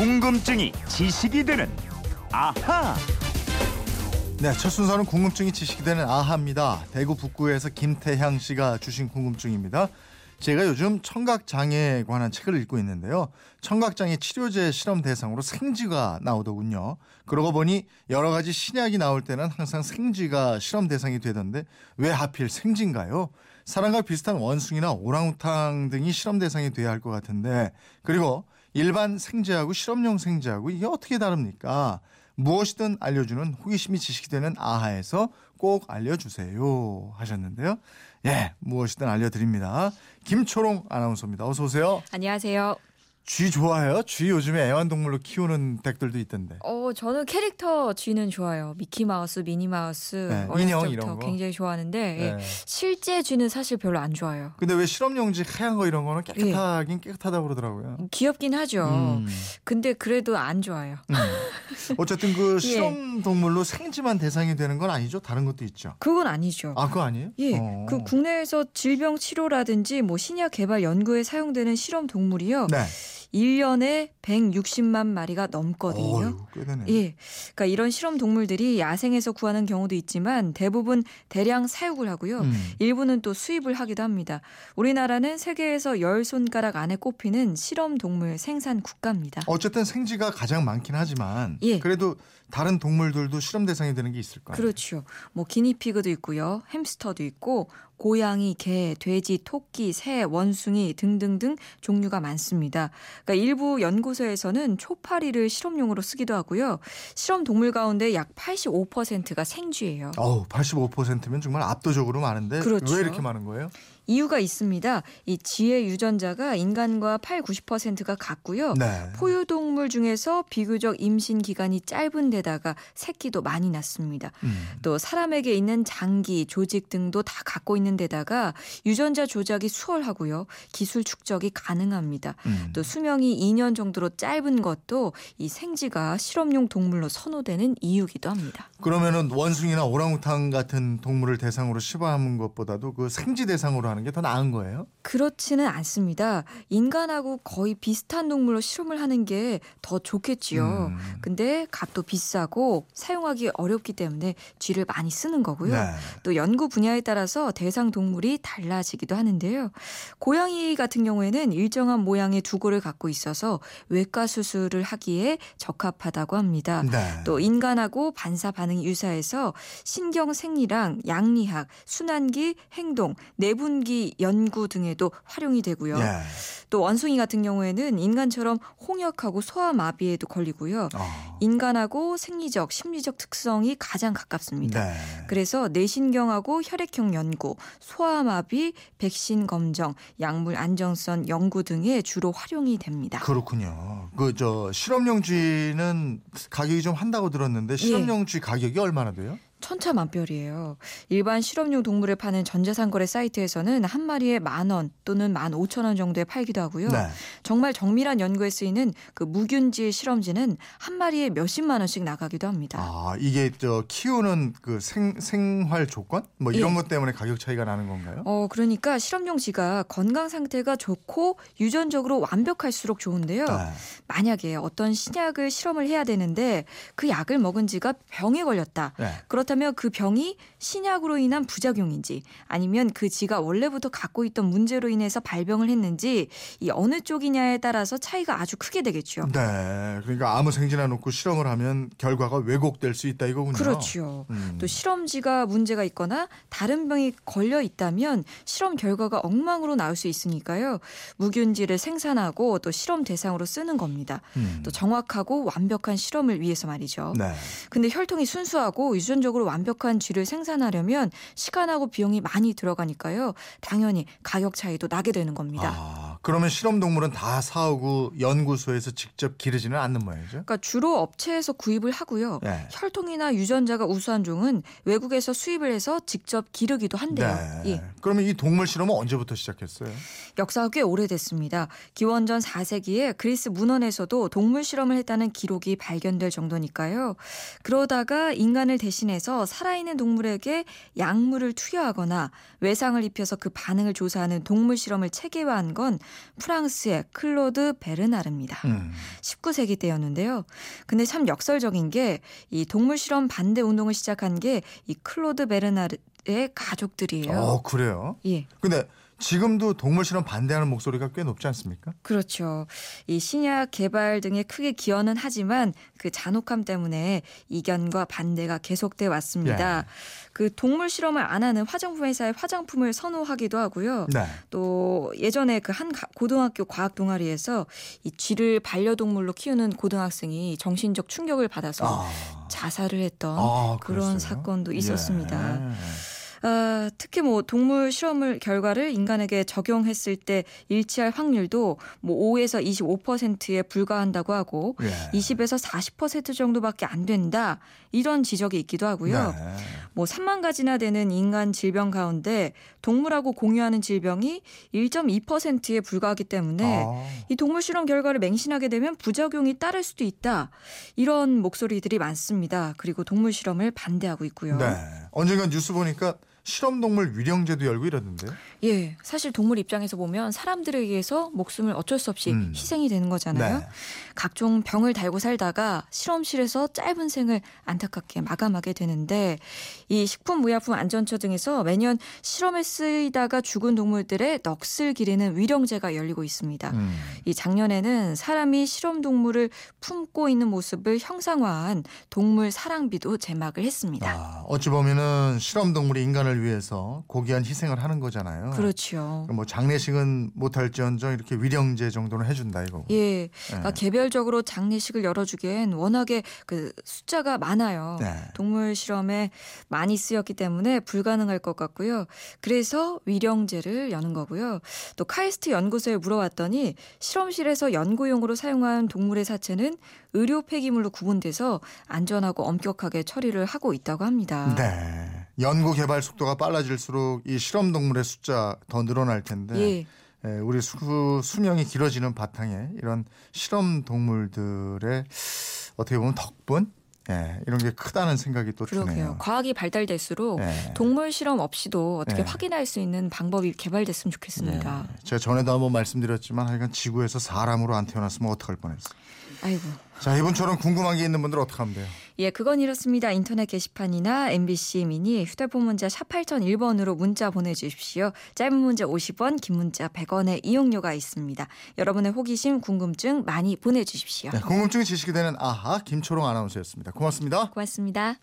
궁금증이 지식이 되는 아하. 네, 첫 순서는 궁금증이 지식이 되는 아하입니다. 대구 북구에서 김태향 씨가 주신 궁금증입니다. 제가 요즘 청각장애에 관한 책을 읽고 있는데요. 청각장애 치료제 실험 대상으로 생쥐가 나오더군요. 그러고 보니 여러 가지 신약이 나올 때는 항상 생쥐가 실험 대상이 되던데 왜 하필 생쥐인가요? 사람과 비슷한 원숭이나 오랑우탕 등이 실험 대상이 돼야 할 것 같은데, 그리고 일반 생쥐하고 실험용 생쥐하고 이게 어떻게 다릅니까? 무엇이든 알려주는 호기심이 지식이 되는 아하에서 꼭 알려주세요 하셨는데요. 예, 무엇이든 알려드립니다. 김초롱 아나운서입니다. 어서 오세요. 안녕하세요. 쥐 좋아해요? 쥐 요즘에 애완동물로 키우는 댁들도 있던데. 저는 캐릭터 쥐는 좋아요. 미키마우스, 미니마우스, 네, 인형 이런 거 굉장히 좋아하는데, 네. 예, 실제 쥐는 사실 별로 안 좋아요. 근데 왜 실험용지 하얀 거 이런 거는 깨끗하긴, 예, 깨끗하다고 그러더라고요. 귀엽긴 하죠. 근데 그래도 안 좋아요. 어쨌든 그 실험 동물로 생쥐만 대상이 되는 건 아니죠? 다른 것도 있죠? 그건 아니죠. 아, 그거 아니에요? 예, 그 국내에서 질병 치료라든지 뭐 신약 개발 연구에 사용되는 실험 동물이요. 네. 1년에 160만 마리가 넘거든요. 꽤 되네. 예, 그러니까 이런 실험 동물들이 야생에서 구하는 경우도 있지만 대부분 대량 사육을 하고요. 일부는 또 수입을 하기도 합니다. 우리나라는 세계에서 10손가락 안에 꼽히는 실험 동물 생산 국가입니다. 어쨌든 생쥐가 가장 많긴 하지만, 예, 그래도 다른 동물들도 실험 대상이 되는 게 있을 거예요. 그렇죠. 뭐 기니피그도 있고요. 햄스터도 있고 고양이, 개, 돼지, 토끼, 새, 원숭이 등등등 종류가 많습니다. 그러니까 일부 연구소에서는 초파리를 실험용으로 쓰기도 하고요. 실험 동물 가운데 약 85%가 생쥐예요. 85%면 정말 압도적으로 많은데, 그렇죠. 왜 이렇게 많은 거예요? 이유가 있습니다. 이 쥐의 유전자가 인간과 90%가 같고요. 네. 포유동물 중에서 비교적 임신 기간이 짧은 데다가 새끼도 많이 낳습니다. 또 사람에게 있는 장기, 조직 등도 다 갖고 있는 데다가 유전자 조작이 수월하고요. 기술 축적이 가능합니다. 또 수명이 2년 정도로 짧은 것도 이 생쥐가 실험용 동물로 선호되는 이유기도 합니다. 그러면은 원숭이나 오랑우탕 같은 동물을 대상으로 시범하는 것보다도 그 생쥐 대상으로 하는 게 더 나은 거예요? 그렇지는 않습니다. 인간하고 거의 비슷한 동물로 실험을 하는 게 더 좋겠지요. 근데 값도 비싸고 사용하기 어렵기 때문에 쥐를 많이 쓰는 거고요. 네. 또 연구 분야에 따라서 대상 동물이 달라지기도 하는데요. 고양이 같은 경우에는 일정한 모양의 두고를 갖고 있어서 외과 수술을 하기에 적합하다고 합니다. 네. 또 인간하고 반사 반응이 유사해서 신경 생리랑 양리학, 순환기, 행동, 내분기 연구 등에도 활용이 되고요. 예. 또 원숭이 같은 경우에는 인간처럼 홍역하고 소아마비에도 걸리고요. 인간하고 생리적, 심리적 특성이 가장 가깝습니다. 네. 그래서 뇌신경하고 혈액형 연구, 소아마비, 백신 검정, 약물 안정성 연구 등에 주로 활용이 됩니다. 그렇군요. 실험용 쥐는 가격이 좀 한다고 들었는데 실험용, 예, 쥐 가격이 얼마나 돼요? 천차만별이에요. 일반 실험용 동물을 파는 전자상거래 사이트에서는 한 마리에 10,000원 또는 15,000원 정도에 팔기도 하고요. 네. 정말 정밀한 연구에 쓰이는 그 무균지 실험지는 한 마리에 몇십만 원씩 나가기도 합니다. 이게 키우는 그 생활 조건? 뭐 이런, 예, 것 때문에 가격 차이가 나는 건가요? 그러니까 실험용 쥐가 건강 상태가 좋고 유전적으로 완벽할수록 좋은데요. 네. 만약에 어떤 신약을 실험을 해야 되는데 그 약을 먹은 지가 병에 걸렸다. 네. 그렇다면 그 병이 신약으로 인한 부작용인지 아니면 그 지가 원래부터 갖고 있던 문제로 인해서 발병을 했는지 이 어느 쪽이냐에 따라서 차이가 아주 크게 되겠죠. 네. 그러니까 아무 생쥐나 놓고 실험을 하면 결과가 왜곡될 수 있다 이거군요. 그렇죠. 또 실험지가 문제가 있거나 다른 병이 걸려 있다면 실험 결과가 엉망으로 나올 수 있으니까요. 무균지를 생산하고 또 실험 대상으로 쓰는 겁니다. 또 정확하고 완벽한 실험을 위해서 말이죠. 네. 근데 혈통이 순수하고 유전적으로 완벽한 쥐를 생산하려면 시간하고 비용이 많이 들어가니까요. 당연히 가격 차이도 나게 되는 겁니다. 그러면 실험동물은 다 사오고 연구소에서 직접 기르지는 않는 모양이죠? 그러니까 주로 업체에서 구입을 하고요. 네. 혈통이나 유전자가 우수한 종은 외국에서 수입을 해서 직접 기르기도 한대요. 네. 예. 그러면 이 동물 실험은 언제부터 시작했어요? 역사가 꽤 오래됐습니다. 기원전 4세기에 그리스 문헌에서도 동물 실험을 했다는 기록이 발견될 정도니까요. 그러다가 인간을 대신해서 살아있는 동물에게 약물을 투여하거나 외상을 입혀서 그 반응을 조사하는 동물 실험을 체계화한 건 프랑스의 클로드 베르나르입니다. 19세기 때였는데요. 근데 참 역설적인 게 이 동물 실험 반대 운동을 시작한 게 이 클로드 베르나르의 가족들이에요. 그래요? 예. 근데 지금도 동물 실험 반대하는 목소리가 꽤 높지 않습니까? 그렇죠. 이 신약 개발 등에 크게 기여는 하지만 그 잔혹함 때문에 이견과 반대가 계속돼 왔습니다. 예. 그 동물 실험을 안 하는 화장품 회사의 화장품을 선호하기도 하고요. 네. 또 예전에 그 한 고등학교 과학 동아리에서 이 쥐를 반려동물로 키우는 고등학생이 정신적 충격을 받아서 자살을 했던 그런 사건도 있었습니다. 예. 특히 뭐 동물 실험을 결과를 인간에게 적용했을 때 일치할 확률도 뭐 5에서 25%에 불과한다고 하고 20에서 40% 정도밖에 안 된다 이런 지적이 있기도 하고요. 뭐 3만 가지나 되는 인간 질병 가운데 동물하고 공유하는 질병이 1.2%에 불과하기 때문에 이 동물 실험 결과를 맹신하게 되면 부작용이 따를 수도 있다 이런 목소리들이 많습니다. 그리고 동물 실험을 반대하고 있고요. 네. 언젠가 뉴스 보니까 실험동물 위령제도 열고 이러던데요? 예, 사실 동물 입장에서 보면 사람들에 의해서 목숨을 어쩔 수 없이 희생이 되는 거잖아요. 네. 각종 병을 달고 살다가 실험실에서 짧은 생을 안타깝게 마감하게 되는데 이 식품의약품안전처 등에서 매년 실험에 쓰이다가 죽은 동물들의 넋을 기리는 위령제가 열리고 있습니다. 이 작년에는 사람이 실험동물을 품고 있는 모습을 형상화한 동물 사랑비도 제막을 했습니다. 어찌 보면은 실험동물이 인간을 위해서 고귀한 희생을 하는 거잖아요. 그렇죠. 뭐 장례식은 못할지언정 이렇게 위령제 정도는 해준다 이거. 예. 그러니까 개별적으로 장례식을 열어주기엔 워낙에 그 숫자가 많아요. 네. 동물 실험에 많이 쓰였기 때문에 불가능할 것 같고요. 그래서 위령제를 여는 거고요. 또 카이스트 연구소에 물어봤더니 실험실에서 연구용으로 사용한 동물의 사체는 의료 폐기물로 구분돼서 안전하고 엄격하게 처리를 하고 있다고 합니다. 네. 연구 개발 속도가 빨라질수록 이 실험 동물의 숫자 더 늘어날 텐데 우리 수명이 길어지는 바탕에 이런 실험 동물들의 어떻게 보면 덕분 이런 게 크다는 생각이 또 드네요. 그러게요. 과학이 발달될수록 동물 실험 없이도 어떻게 확인할 수 있는 방법이 개발됐으면 좋겠습니다. 제가 전에도 한번 말씀드렸지만 하여간 지구에서 사람으로 안 태어났으면 어떡할 뻔했어요. 아이고. 자, 이분처럼 궁금한 게 있는 분들 어떻게 하면 돼요? 예, 그건 이렇습니다. 인터넷 게시판이나 MBC 미니 휴대폰 문자 샵 8001번으로 문자 보내주십시오. 짧은 문자 50원, 긴 문자 100원의 이용료가 있습니다. 여러분의 호기심, 궁금증 많이 보내주십시오. 네, 궁금증이 지식이 되는 아하 김초롱 아나운서였습니다. 고맙습니다. 고맙습니다.